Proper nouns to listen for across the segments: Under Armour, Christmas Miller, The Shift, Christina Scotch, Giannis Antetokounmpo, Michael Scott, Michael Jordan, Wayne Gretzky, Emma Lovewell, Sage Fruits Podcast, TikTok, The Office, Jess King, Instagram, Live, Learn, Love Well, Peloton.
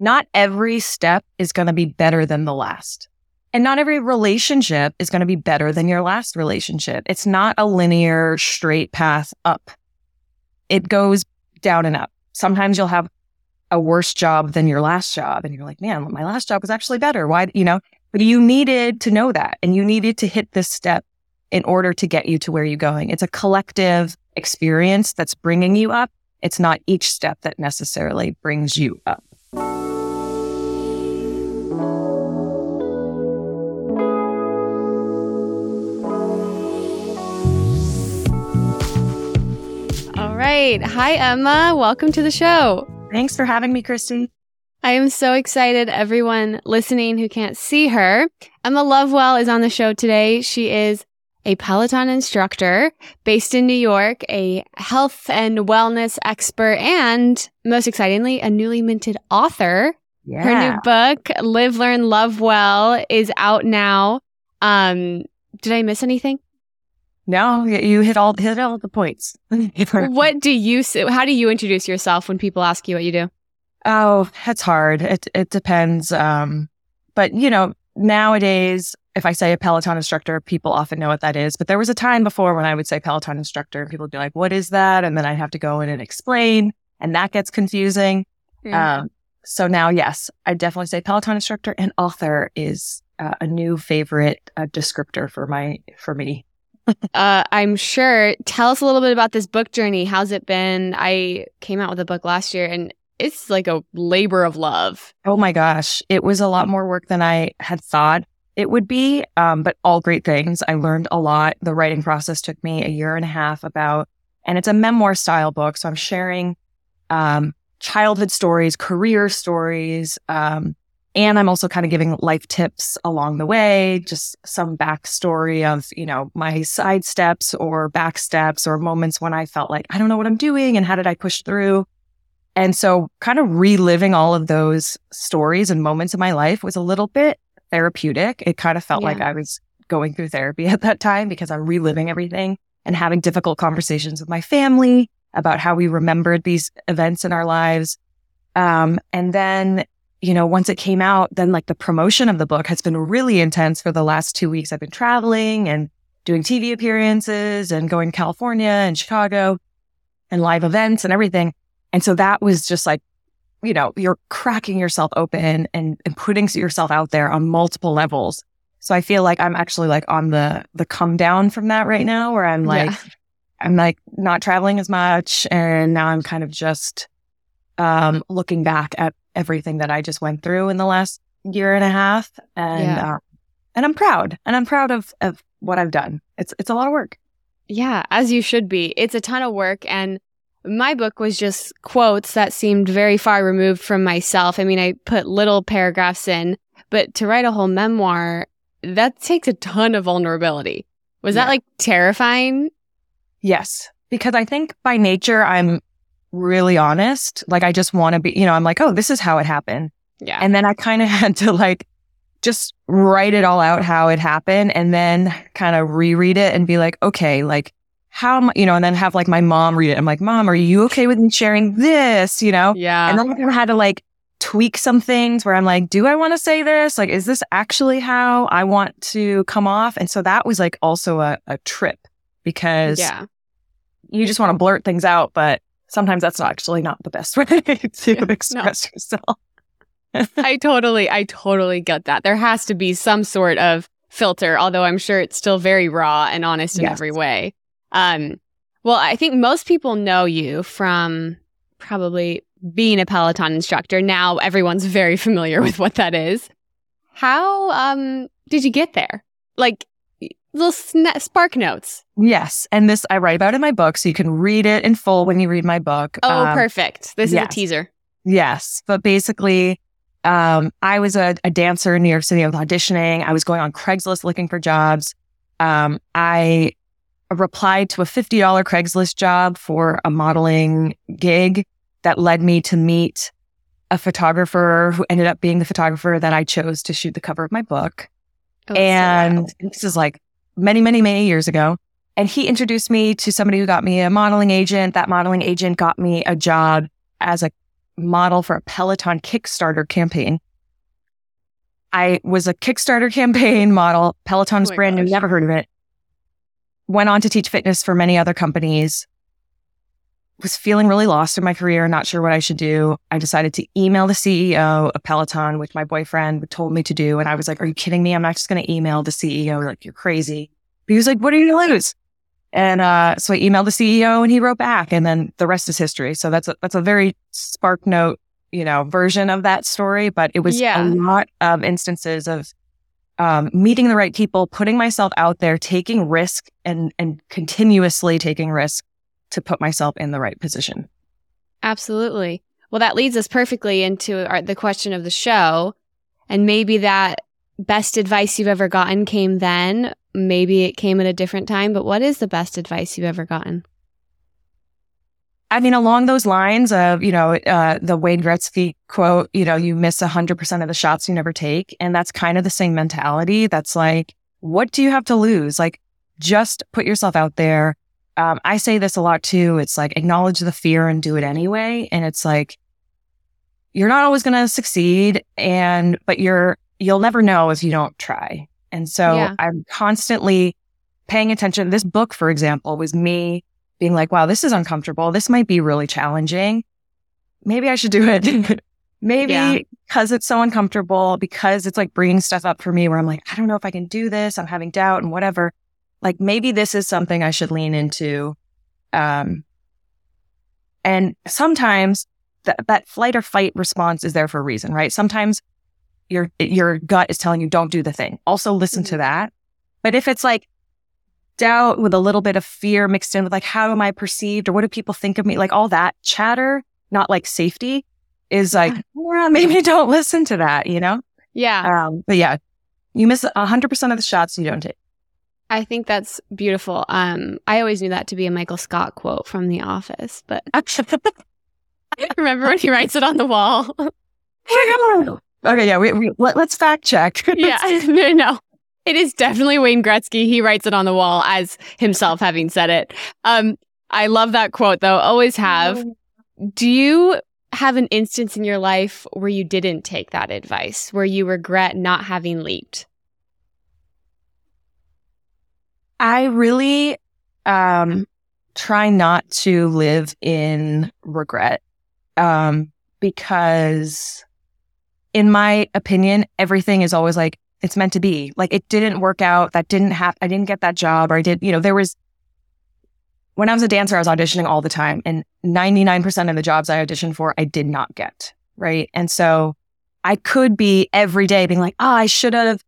Not every step is going to be better than the last. And not every relationship is going to be better than your last relationship. It's not a linear, straight path up. It goes down and up. Sometimes you'll have a worse job than your last job. And you're like, man, my last job was actually better. Why, you know? But you needed to know that. And you needed to hit this step in order to get you to where you're going. It's a collective experience that's bringing you up. It's not each step that necessarily brings you up. All right. Hi, Emma. Welcome to the show. Thanks for having me, Kristen. I am so excited, everyone listening who can't see her. Emma Lovewell is on the show today. She is a Peloton instructor based in New York, a health and wellness expert, and most excitingly, a newly minted author. Yeah. Her new book, Live, Learn, Love Well, is out now. Did I miss anything? No, you hit all the points. What do you say? How do you introduce yourself when people ask you what you do? Oh, it's hard. It depends. But you know, nowadays, if I say a Peloton instructor, people often know what that is. But there was a time before when I would say Peloton instructor and people would be like, what is that? And then I'd have to go in and explain, and that gets confusing. Yeah. So now, yes, I definitely say Peloton instructor, and author is a new favorite descriptor for me. I'm sure. Tell us a little bit about this book journey. How's it been? I came out with a book last year, and it's like a labor of love. Oh my gosh. It was a lot more work than I had thought it would be, but all great things. I learned a lot. The writing process took me a year and a half and it's a memoir style book. So I'm sharing childhood stories, career stories, and I'm also kind of giving life tips along the way, just some backstory of, you know, my side steps or back steps or moments when I felt like, I don't know what I'm doing and how did I push through? And so kind of reliving all of those stories and moments in my life was a little bit therapeutic. It kind of felt like I was going through therapy at that time because I'm reliving everything and having difficult conversations with my family about how we remembered these events in our lives. And then, you know, once it came out, then like the promotion of the book has been really intense for the last 2 weeks. I've been traveling and doing TV appearances and going to California and Chicago and live events and everything. And so that was just like, you know, you're cracking yourself open and putting yourself out there on multiple levels. So I feel like I'm actually like on the come down from that right now, where I'm like, I'm like not traveling as much. And now I'm kind of just looking back at everything that I just went through in the last year and a half. And I'm proud. And I'm proud of what I've done. It's a lot of work. Yeah, as you should be. It's a ton of work. And my book was just quotes that seemed very far removed from myself. I mean, I put little paragraphs in, but to write a whole memoir, that takes a ton of vulnerability. Was that like terrifying? Yes, because I think by nature, I'm really honest. Like I just want to be, you know, I'm like, oh, this is how it happened. Yeah. And then I kind of had to like just write it all out how it happened and then kind of reread it and be like, okay, like, how am I, you know, and then have like my mom read it. I'm like, Mom, are you okay with me sharing this? You know? Yeah. And then I had to like tweak some things where I'm like, do I want to say this? Like, is this actually how I want to come off? And so that was like also a trip because you just want to blurt things out, but sometimes that's not the best way to express yourself. I totally get that. There has to be some sort of filter, although I'm sure it's still very raw and honest in every way. Well, I think most people know you from probably being a Peloton instructor. Now everyone's very familiar with what that is. How did you get there? Like little spark notes. Yes. And this I write about in my book, so you can read it in full when you read my book. Oh, perfect. This is a teaser. Yes. But basically, I was a dancer in New York City. I was auditioning. I was going on Craigslist looking for jobs. I replied to a $50 Craigslist job for a modeling gig that led me to meet a photographer who ended up being the photographer that I chose to shoot the cover of my book. Oh, and so this is like many, many, many years ago. And he introduced me to somebody who got me a modeling agent. That modeling agent got me a job as a model for a Peloton Kickstarter campaign. I was a Kickstarter campaign model. Peloton was brand new, never heard of it. Went on to teach fitness for many other companies. Was feeling really lost in my career, not sure what I should do. I decided to email the CEO of Peloton, which my boyfriend told me to do. And I was like, are you kidding me? I'm not just going to email the CEO. Like, you're crazy. But he was like, what are you going to lose? And so I emailed the CEO and he wrote back, and then the rest is history. So that's a very spark note, version of that story. But it was a lot of instances of meeting the right people, putting myself out there, taking risk and continuously taking risk to put myself in the right position. Absolutely. Well, that leads us perfectly into the question of the show. And maybe that best advice you've ever gotten came then. Maybe it came at a different time. But what is the best advice you've ever gotten? I mean, along those lines of, the Wayne Gretzky quote, you miss 100% of the shots you never take. And that's kind of the same mentality. That's like, what do you have to lose? Like, just put yourself out there. I say this a lot too. It's like, acknowledge the fear and do it anyway. And it's like, you're not always going to succeed, but you'll never know if you don't try. And so I'm constantly paying attention. This book, for example, was me being like, wow, this is uncomfortable. This might be really challenging. Maybe I should do it. Maybe because it's so uncomfortable, because it's like bringing stuff up for me where I'm like, I don't know if I can do this. I'm having doubt and whatever. Like, maybe this is something I should lean into. And sometimes that flight or fight response is there for a reason, right? Sometimes your gut is telling you don't do the thing. Also listen to that. But if it's like doubt with a little bit of fear mixed in with like, how am I perceived, or what do people think of me? Like, all that chatter, not like safety, is like, well, maybe don't listen to that, Yeah. But yeah, you miss 100% of the shots you don't take. I think that's beautiful. I always knew that to be a Michael Scott quote from The Office, but remember when he writes it on the wall? Okay, yeah, let's fact check. Yeah, no, it is definitely Wayne Gretzky. He writes it on the wall as himself having said it. I love that quote, though. Always have. Do you have an instance in your life where you didn't take that advice, where you regret not having leaped? I really try not to live in regret because, in my opinion, everything is always like, it's meant to be. Like, it didn't work out. That didn't happen. I didn't get that job, or I did, when I was a dancer, I was auditioning all the time, and 99% of the jobs I auditioned for, I did not get, right? And so I could be every day being like, I should have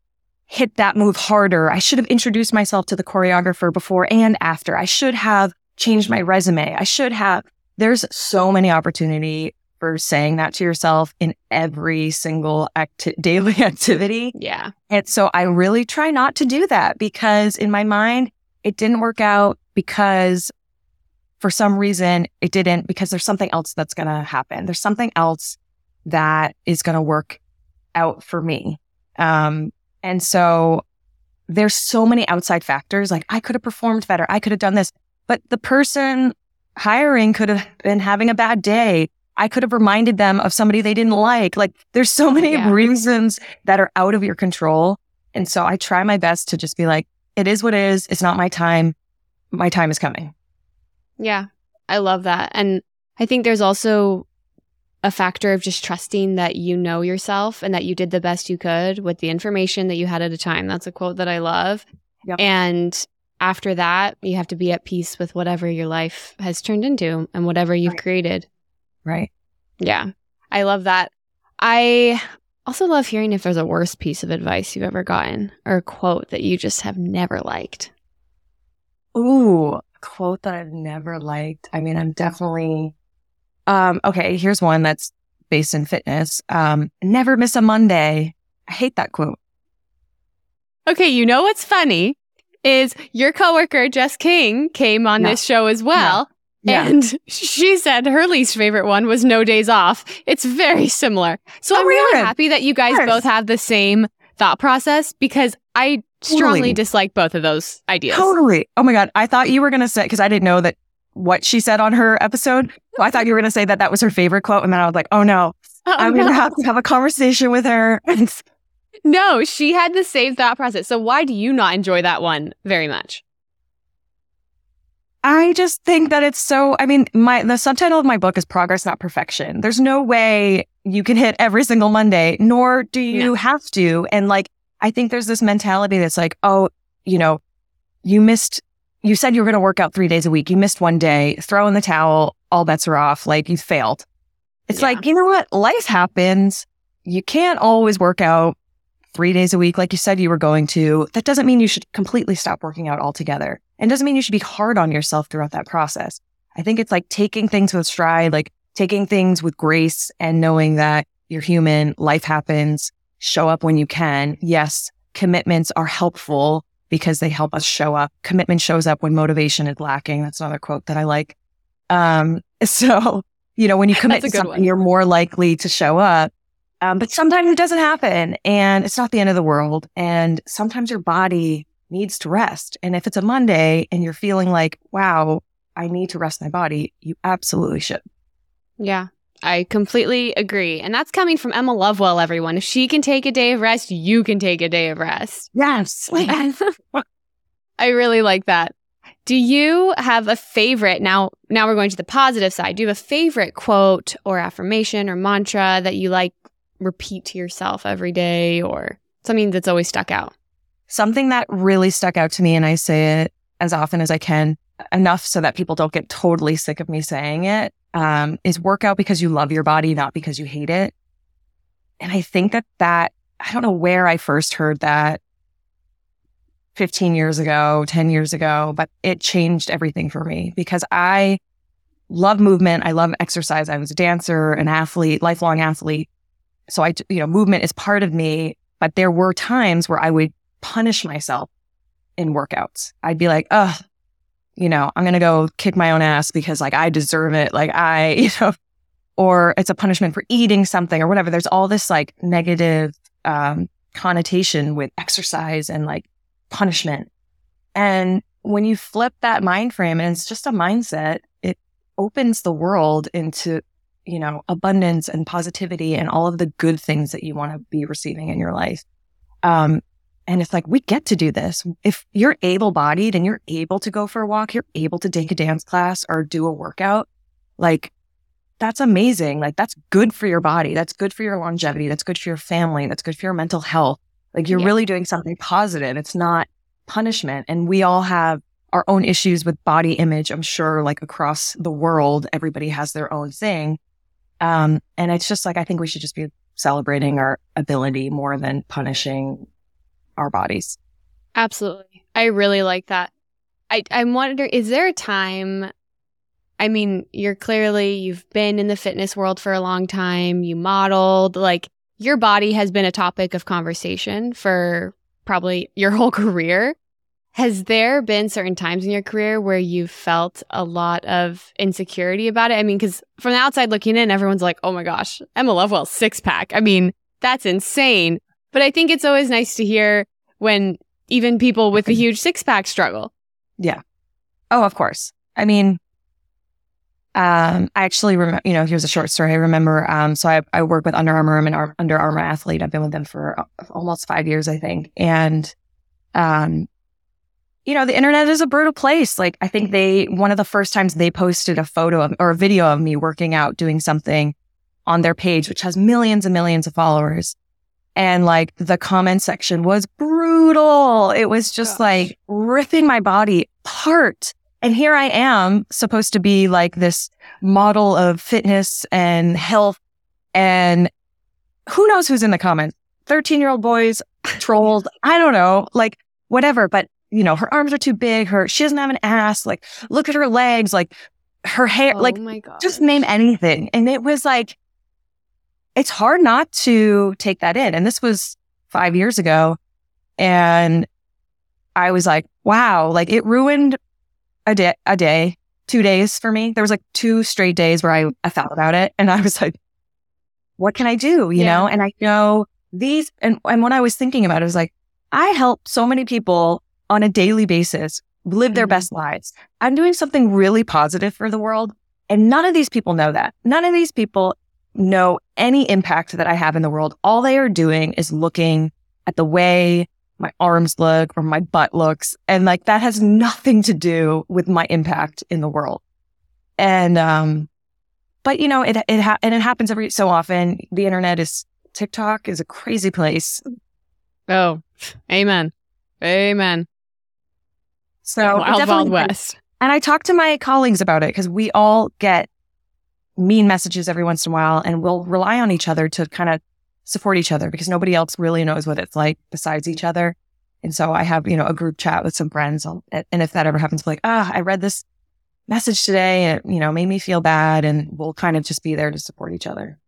hit that move harder. I should have introduced myself to the choreographer before and after. I should have changed my resume. There's so many opportunity for saying that to yourself in every single daily activity. Yeah. And so I really try not to do that, because in my mind, it didn't work out because for some reason it didn't, because there's something else that's going to happen. There's something else that is going to work out for me. And so there's so many outside factors. Like, I could have performed better. I could have done this. But the person hiring could have been having a bad day. I could have reminded them of somebody they didn't like. Like, there's so many reasons that are out of your control. And so I try my best to just be like, it is what it is. It's not my time. My time is coming. Yeah, I love that. And I think there's also a factor of just trusting that you know yourself and that you did the best you could with the information that you had at a time. That's a quote that I love. Yep. And after that, you have to be at peace with whatever your life has turned into and whatever you've created. Right. Yeah. I love that. I also love hearing if there's a worst piece of advice you've ever gotten, or a quote that you just have never liked. Ooh, a quote that I've never liked. I mean, I'm definitely... okay, here's one that's based in fitness. Never miss a Monday. I hate that quote. Okay, you know what's funny is your coworker, Jess King, came on this show as well. Yeah. And she said her least favorite one was no days off. It's very similar. So I'm really happy that you guys both have the same thought process, because I strongly dislike both of those ideas. Totally. Oh my God. I thought you were going to say, because I didn't know that what she said on her episode. I thought you were going to say that that was her favorite quote. And then I was like, oh, no, I'm going to have to have a conversation with her. No, she had the same thought process. So why do you not enjoy that one very much? I just think that it's so, I mean, the subtitle of my book is Progress, Not Perfection. There's no way you can hit every single Monday, nor do you have to. And like, I think there's this mentality that's like, oh, you know, you said you were going to work out 3 days a week. You missed one day, throw in the towel, all bets are off. Like you failed. It's like, you know what? Life happens. You can't always work out 3 days a week like you said you were going to. That doesn't mean you should completely stop working out altogether. And doesn't mean you should be hard on yourself throughout that process. I think it's like taking things with stride, like taking things with grace and knowing that you're human, life happens, show up when you can. Yes, commitments are helpful because they help us show up. Commitment shows up when motivation is lacking. That's another quote that I like. So, you know, when you commit to something, you're more likely to show up. But sometimes it doesn't happen and it's not the end of the world. And sometimes your body needs to rest. And if it's a Monday and you're feeling like, wow, I need to rest my body, you absolutely should. Yeah, I completely agree. And that's coming from Emma Lovewell, everyone. If she can take a day of rest, you can take a day of rest. Yes. I really like that. Do you have a favorite? Now we're going to the positive side. Do you have a favorite quote or affirmation or mantra that you like repeat to yourself every day or something that's always stuck out? Something that really stuck out to me, and I say it as often as I can, enough so that people don't get totally sick of me saying it, is work out because you love your body, not because you hate it. And I think that I don't know where I first heard that 15 years ago, 10 years ago, but it changed everything for me because I love movement. I love exercise. I was a dancer, an athlete, lifelong athlete. So movement is part of me, but there were times where I would punish myself in workouts. I'd be like, I'm going to go kick my own ass because like I deserve it. Like or it's a punishment for eating something or whatever. There's all this like negative connotation with exercise and like punishment. And when you flip that mind frame and it's just a mindset, it opens the world into, abundance and positivity and all of the good things that you want to be receiving in your life. And it's like, we get to do this. If you're able-bodied and you're able to go for a walk, you're able to take a dance class or do a workout, like, that's amazing. Like, that's good for your body. That's good for your longevity. That's good for your family. That's good for your mental health. Like, you're really doing something positive. It's not punishment. And we all have our own issues with body image. I'm sure, like, across the world, everybody has their own thing. And it's just like, I think we should just be celebrating our ability more than punishing our bodies. Absolutely. I really like that. I wonder, is there a time, I mean, you've been in the fitness world for a long time, you modeled, like your body has been a topic of conversation for probably your whole career. Has there been certain times in your career where you felt a lot of insecurity about it? I mean, because from the outside looking in, everyone's like, oh my gosh, Emma Lovewell, six pack. I mean, that's insane. But I think it's always nice to hear when even people with a huge six-pack struggle. Yeah. Oh, of course. I mean, I actually remember, here's a short story. I remember, so I work with Under Armour. I'm an Under Armour athlete. I've been with them for almost 5 years, I think. And, the internet is a brutal place. Like, I think one of the first times they posted a photo or a video of me working out, doing something on their page, which has millions and millions of followers. And like the comment section was brutal. It was just like ripping my body apart. And here I am supposed to be like this model of fitness and health. And who knows who's in the comments? 13-year-old boys, trolled. I don't know, like whatever. But, her arms are too big. She doesn't have an ass. Like, look at her legs, like her hair, like just name anything. And it was like, it's hard not to take that in. And this was 5 years ago. And I was like, wow, like it ruined a day, 2 days for me. There was like 2 straight days where I thought about it. And I was like, what can I do? You know, and I know these. And when I was thinking about it, I was like, I help so many people on a daily basis live their best lives. I'm doing something really positive for the world. And none of these people know that. None of these people know any impact that I have in the world. All they are doing is looking at the way my arms look or my butt looks. And like, that has nothing to do with my impact in the world. And, but you know, it happens every so often. The internet is, TikTok is a crazy place. Oh, amen. Amen. So Wild West. And I talk to my colleagues about it because we all get mean messages every once in a while, and we'll rely on each other to kind of support each other because nobody else really knows what it's like besides each other. And so I have, you know, a group chat with some friends. And if that ever happens, like, I read this message today and it, you know, made me feel bad. And we'll kind of just be there to support each other.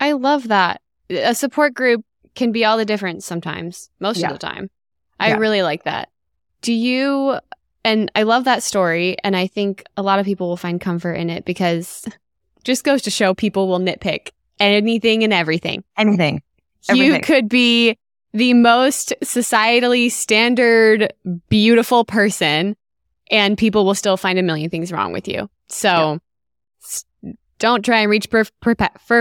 I love that. A support group can be all the difference sometimes, most of the time. I really like that. Do you... And I love that story, and I think a lot of people will find comfort in it because it just goes to show people will nitpick anything and everything. Anything. Everything. You could be the most societally standard, beautiful person, and people will still find a million things wrong with you. So don't try and reach for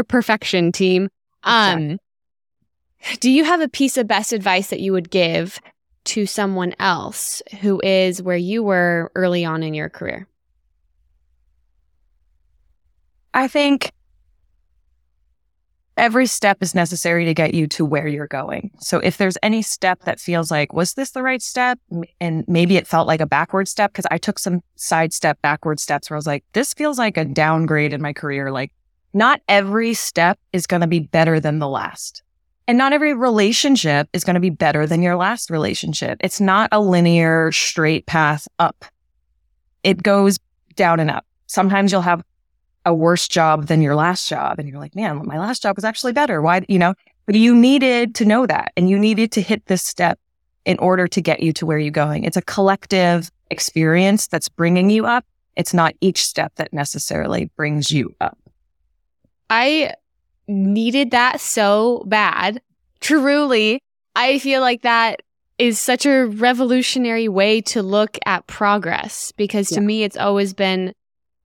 perfection, team. Do you have a piece of best advice that you would give to someone else who is where you were early on in your career? I think every step is necessary to get you to where you're going. So if there's any step that feels like, was this the right step? And maybe it felt like a backward step because I took some backward steps where I was like, this feels like a downgrade in my career. Like, not every step is going to be better than the last. And not every relationship is going to be better than your last relationship. It's not a linear, straight path up. It goes down and up. Sometimes you'll have a worse job than your last job. And you're like, man, my last job was actually better. Why, you know? But you needed to know that. And you needed to hit this step in order to get you to where you're going. It's a collective experience that's bringing you up. It's not each step that necessarily brings you up. I needed that so bad. Truly, I feel like that is such a revolutionary way to look at progress because to me, it's always been,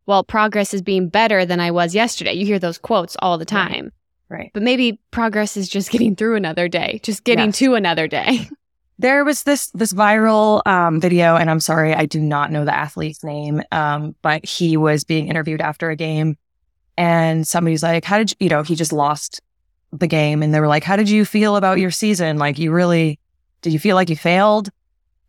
well, progress is being better than I was yesterday. You hear those quotes all the time. Right. But maybe progress is just getting through another day, just getting to another day. There was this viral video, and I'm sorry, I do not know the athlete's name, but he was being interviewed after a game. And somebody's like, how did you, you know, he just lost the game. And they were like, how did you feel about your season? Like, you really, did you feel like you failed?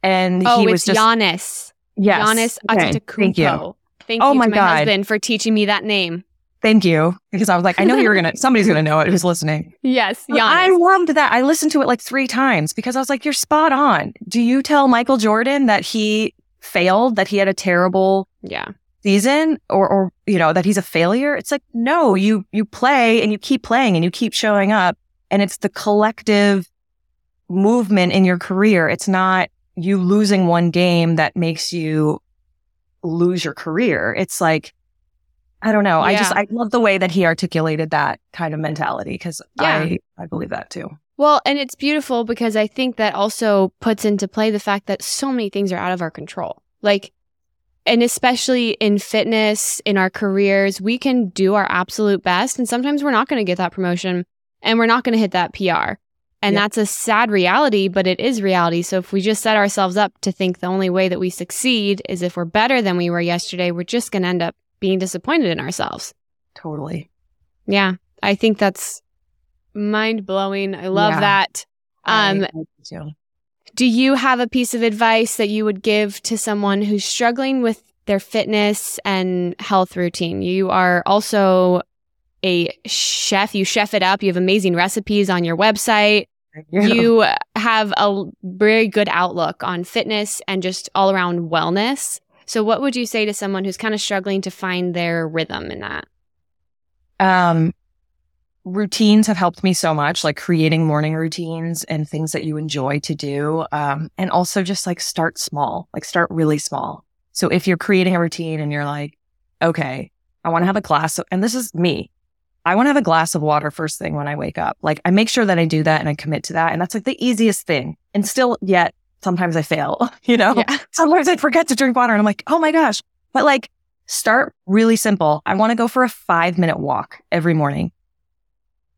And he was just. Giannis. Yes. Giannis Antetokounmpo. Thank you. Thank you to my husband for teaching me that name. Thank you. Because I was like, I know you were going to, somebody's going to know it who's listening. Yes. Giannis. I loved that. I listened to it like 3 times because I was like, you're spot on. Do you tell Michael Jordan that he failed, that he had a terrible. Yeah. season or you know, that he's a failure? It's like, no, you play and you keep playing and you keep showing up, and it's the collective movement in your career. It's not you losing one game that makes you lose your career. It's like, I don't know. I love the way that he articulated that kind of mentality because I believe that too. Well, and it's beautiful because I think that also puts into play the fact that so many things are out of our control. Like, and especially in fitness, in our careers, we can do our absolute best. And sometimes we're not going to get that promotion and we're not going to hit that PR. And that's a sad reality, but it is reality. So if we just set ourselves up to think the only way that we succeed is if we're better than we were yesterday, we're just going to end up being disappointed in ourselves. Totally. Yeah. I think that's mind blowing. I love that. Do you have a piece of advice that you would give to someone who's struggling with their fitness and health routine? You are also a chef. You chef it up. You have amazing recipes on your website. You have a very good outlook on fitness and just all around wellness. So what would you say to someone who's kind of struggling to find their rhythm in that? Routines have helped me so much, like creating morning routines and things that you enjoy to do. And also just like start small, like start really small. So if you're creating a routine and you're like, okay, I want to have a glass of, and this is me, I want to have a glass of water first thing when I wake up. Like, I make sure that I do that and I commit to that. And that's like the easiest thing. And still yet sometimes I fail, you know? Yeah. Sometimes I forget to drink water and I'm like, oh my gosh. But like, start really simple. I want to go for a 5-minute walk every morning.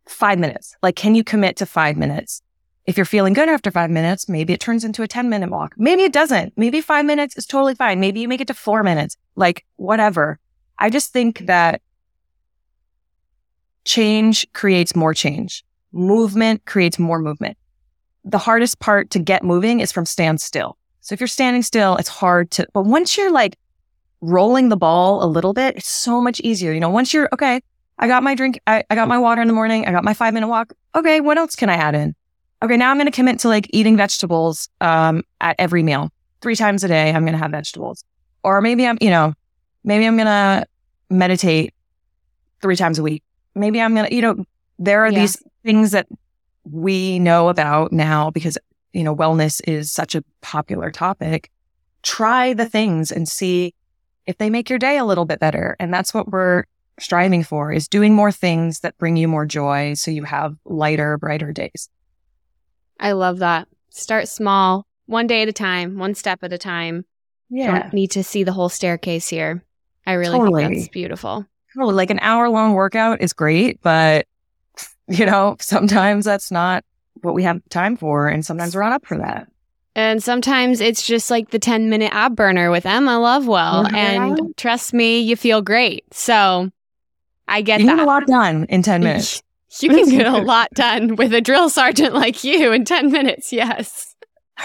5 minutes. Like, can you commit to 5 minutes? If you're feeling good after 5 minutes, maybe it turns into a 10-minute walk. Maybe it doesn't. Maybe 5 minutes is totally fine. Maybe you make it to 4 minutes, like whatever. I just think that change creates more change. Movement creates more movement. The hardest part to get moving is from standstill. So if you're standing still, it's hard to, but once you're like rolling the ball a little bit, it's so much easier. You know, once you're, okay, I got my drink, I got my water in the morning, I got my 5-minute walk. Okay, what else can I add in? Okay, now I'm going to commit to like eating vegetables at every meal. 3 times a day, I'm going to have vegetables. Or maybe I'm going to meditate 3 times a week. Maybe I'm going to, there are these things that we know about now because, wellness is such a popular topic. Try the things and see if they make your day a little bit better. And that's what we're striving for, is doing more things that bring you more joy so you have lighter, brighter days. I love that. Start small, one day at a time, one step at a time. Yeah. Don't need to see the whole staircase here. I really think that's beautiful. Totally. Like an hour-long workout is great, but sometimes that's not what we have time for, and sometimes we're not up for that. And sometimes it's just like the 10-minute ab burner with Emma Lovewell, and trust me, you feel great. So I get that. You can get a lot done in 10 minutes. You can get a lot done with a drill sergeant like you in 10 minutes, yes.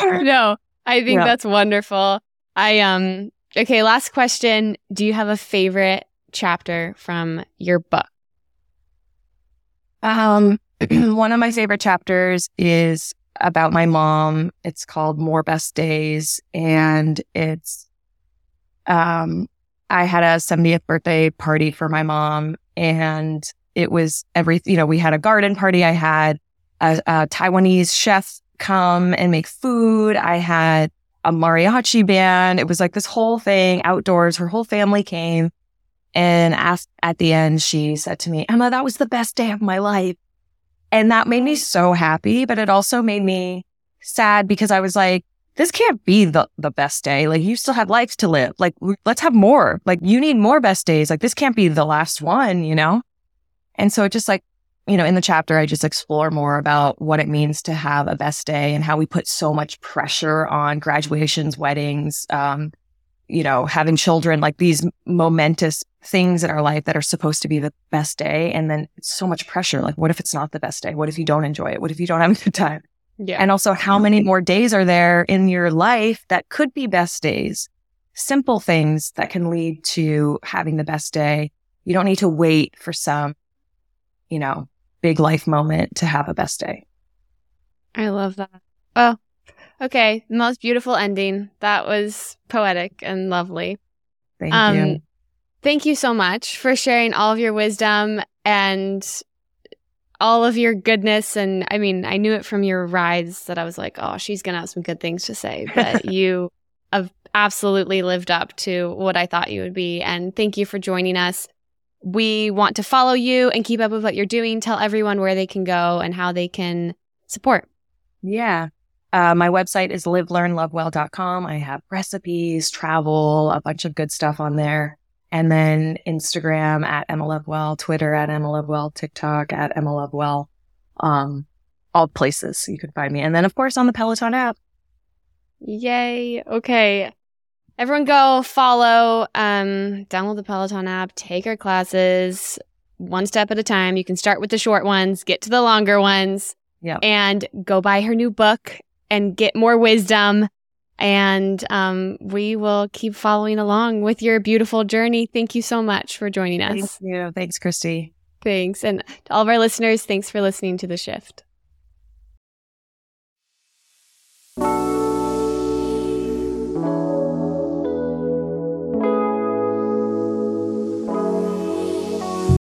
No, I think that's wonderful. Okay, last question. Do you have a favorite chapter from your book? One of my favorite chapters is about my mom. It's called More Best Days. And it's, I had a 70th birthday party for my mom, and it was we had a garden party. I had a Taiwanese chef come and make food. I had a mariachi band. It was like this whole thing outdoors. Her whole family came. And at the end, she said to me, Emma, that was the best day of my life. And that made me so happy, but it also made me sad because I was like, this can't be the best day. Like, you still have lives to live. Like, let's have more. Like, you need more best days. Like, this can't be the last one, And so it just in the chapter, I just explore more about what it means to have a best day and how we put so much pressure on graduations, weddings, having children, like these momentous things in our life that are supposed to be the best day. And then it's so much pressure. Like, what if it's not the best day? What if you don't enjoy it? What if you don't have a good time? Yeah. And also, how many more days are there in your life that could be best days? Simple things that can lead to having the best day. You don't need to wait for some, big life moment to have a best day. I love that. Oh. Okay, the most beautiful ending. That was poetic and lovely. Thank you. Thank you so much for sharing all of your wisdom and all of your goodness. And I mean, I knew it from your rides that I was like, oh, she's going to have some good things to say. But you have absolutely lived up to what I thought you would be. And thank you for joining us. We want to follow you and keep up with what you're doing. Tell everyone where they can go and how they can support. Yeah. My website is livelearnlovewell.com. I have recipes, travel, a bunch of good stuff on there. And then Instagram at Emma Lovewell, Twitter at Emma Lovewell, TikTok at Emma Lovewell. All places you can find me. And then, of course, on the Peloton app. Yay. Okay. Everyone go follow, download the Peloton app, take our classes one step at a time. You can start with the short ones, get to the longer ones. Yeah. And go buy her new book and get more wisdom. And we will keep following along with your beautiful journey. Thank you so much for joining us. Thank you. Thanks, Christy. Thanks. And to all of our listeners, thanks for listening to The Shift.